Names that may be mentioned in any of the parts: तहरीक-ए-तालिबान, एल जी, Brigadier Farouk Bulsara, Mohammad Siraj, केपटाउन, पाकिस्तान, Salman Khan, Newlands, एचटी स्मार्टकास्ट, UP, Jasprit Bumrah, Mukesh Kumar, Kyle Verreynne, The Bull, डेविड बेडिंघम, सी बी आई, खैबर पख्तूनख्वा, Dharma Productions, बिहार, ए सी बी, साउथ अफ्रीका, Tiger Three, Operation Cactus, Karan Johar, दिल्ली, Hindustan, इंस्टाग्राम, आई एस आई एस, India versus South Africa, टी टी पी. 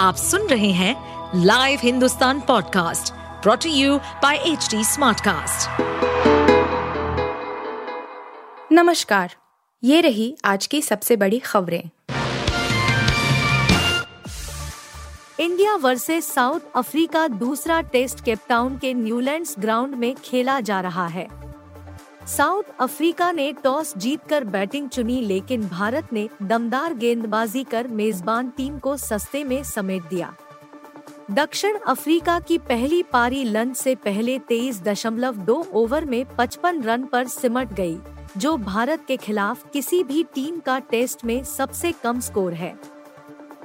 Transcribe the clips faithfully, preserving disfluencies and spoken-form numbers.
आप सुन रहे हैं live Hindustan podcast brought to you by एचटी स्मार्टकास्ट। नमस्कार, ये रही आज की सबसे बड़ी खबरें। इंडिया वर्सेस साउथ अफ्रीका दूसरा टेस्ट केपटाउन के न्यूलैंड्स ग्राउंड में खेला जा रहा है। साउथ अफ्रीका ने टॉस जीतकर बैटिंग चुनी, लेकिन भारत ने दमदार गेंदबाजी कर मेजबान टीम को सस्ते में समेट दिया। दक्षिण अफ्रीका की पहली पारी लंच से पहले तेईस दशमलव दो ओवर में पचपन रन पर सिमट गई, जो भारत के खिलाफ किसी भी टीम का टेस्ट में सबसे कम स्कोर है।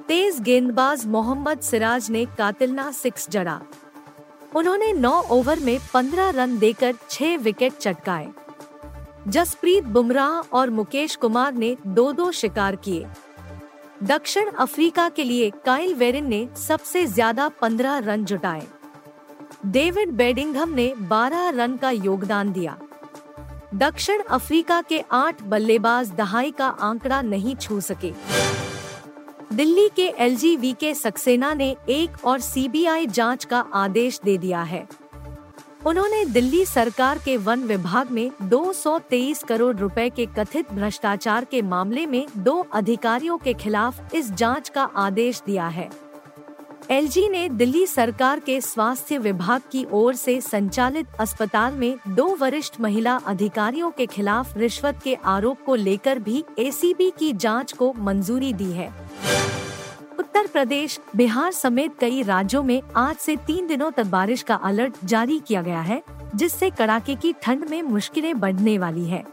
तेज गेंदबाज मोहम्मद सिराज ने कातिलना सिक्स जड़ा। उन्होंने नौ ओवर में पंद्रह रन देकर छह विकेट चटकाए। जसप्रीत बुमराह और मुकेश कुमार ने दो दो शिकार किए। दक्षिण अफ्रीका के लिए काइल वेरिन ने सबसे ज्यादा पंद्रह रन जुटाए। डेविड बेडिंघम ने बारह रन का योगदान दिया। दक्षिण अफ्रीका के आठ बल्लेबाज दहाई का आंकड़ा नहीं छू सके। दिल्ली के एल जी सक्सेना ने एक और सी बी आई जांच का आदेश दे दिया है। उन्होंने दिल्ली सरकार के वन विभाग में दो सौ तेईस करोड़ रुपए के कथित भ्रष्टाचार के मामले में दो अधिकारियों के खिलाफ इस जांच का आदेश दिया है। एल जी ने दिल्ली सरकार के स्वास्थ्य विभाग की ओर से संचालित अस्पताल में दो वरिष्ठ महिला अधिकारियों के खिलाफ रिश्वत के आरोप को लेकर भी ए सी बी की जांच को मंजूरी दी है। उत्तर प्रदेश, बिहार समेत कई राज्यों में आज से तीन दिनों तक बारिश का अलर्ट जारी किया गया है, जिससे कड़ाके की ठंड में मुश्किलें बढ़ने वाली है।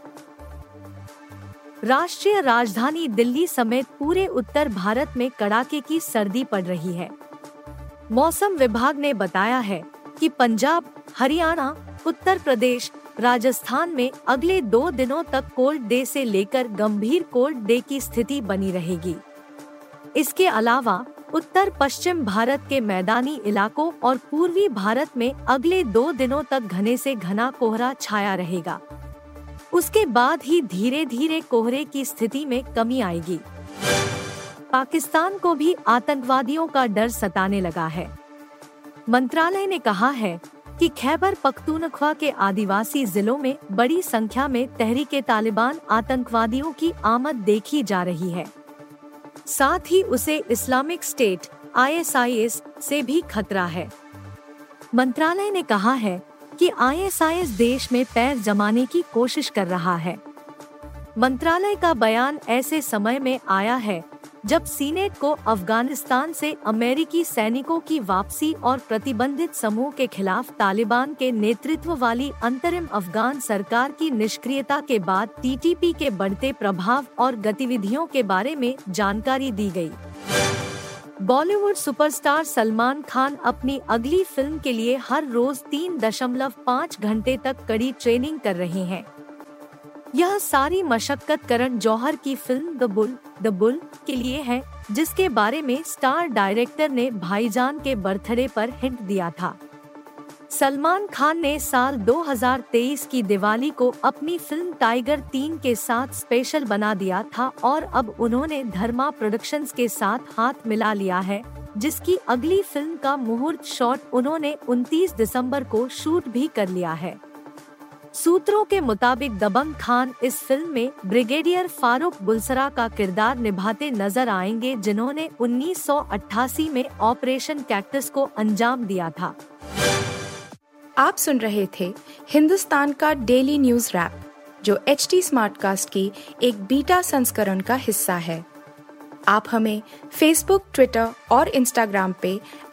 राष्ट्रीय राजधानी दिल्ली समेत पूरे उत्तर भारत में कड़ाके की सर्दी पड़ रही है। मौसम विभाग ने बताया है कि पंजाब, हरियाणा, उत्तर प्रदेश, राजस्थान में अगले दो दिनों तक कोल्ड डे से लेकर गंभीर कोल्ड डे की स्थिति बनी रहेगी। इसके अलावा उत्तर पश्चिम भारत के मैदानी इलाकों और पूर्वी भारत में अगले दो दिनों तक घने से घना कोहरा छाया रहेगा। उसके बाद ही धीरे धीरे कोहरे की स्थिति में कमी आएगी। पाकिस्तान को भी आतंकवादियों का डर सताने लगा है। मंत्रालय ने कहा है कि खैबर पख्तूनख्वा के आदिवासी जिलों में बड़ी संख्या में तहरीक-ए-तालिबान आतंकवादियों की आमद देखी जा रही है। साथ ही उसे Islamic State आई एस आई एस से भी खतरा है। मंत्रालय ने कहा है कि आई एस आई एस देश में पैर जमाने की कोशिश कर रहा है। मंत्रालय का बयान ऐसे समय में आया है जब सीनेट को अफगानिस्तान से अमेरिकी सैनिकों की वापसी और प्रतिबंधित समूह के खिलाफ तालिबान के नेतृत्व वाली अंतरिम अफगान सरकार की निष्क्रियता के बाद टी टी पी के बढ़ते प्रभाव और गतिविधियों के बारे में जानकारी दी गई। बॉलीवुड सुपरस्टार सलमान खान अपनी अगली फिल्म के लिए हर रोज तीन दशमलव पाँच घंटे तक कड़ी ट्रेनिंग कर रहे हैं। यह सारी मशक्कत करण जौहर की फिल्म द बुल द बुल के लिए है, जिसके बारे में स्टार डायरेक्टर ने भाईजान के बर्थडे पर हिंट दिया था। सलमान खान ने साल दो हज़ार तेईस की दिवाली को अपनी फिल्म टाइगर तीन के साथ स्पेशल बना दिया था और अब उन्होंने धर्मा प्रोडक्शंस के साथ हाथ मिला लिया है, जिसकी अगली फिल्म का मुहूर्त शॉट उन्होंने उनतीस दिसंबर को शूट भी कर लिया है। सूत्रों के मुताबिक दबंग खान इस फिल्म में ब्रिगेडियर फारूक बुलसरा का किरदार निभाते नजर आएंगे, जिन्होंने उन्नीस सौ अट्ठासी में ऑपरेशन कैक्टस को अंजाम दिया था। आप सुन रहे थे हिंदुस्तान का डेली न्यूज रैप, जो एच टी स्मार्टकास्ट की एक बीटा संस्करण का हिस्सा है। आप हमें फेसबुक, ट्विटर और इंस्टाग्राम पे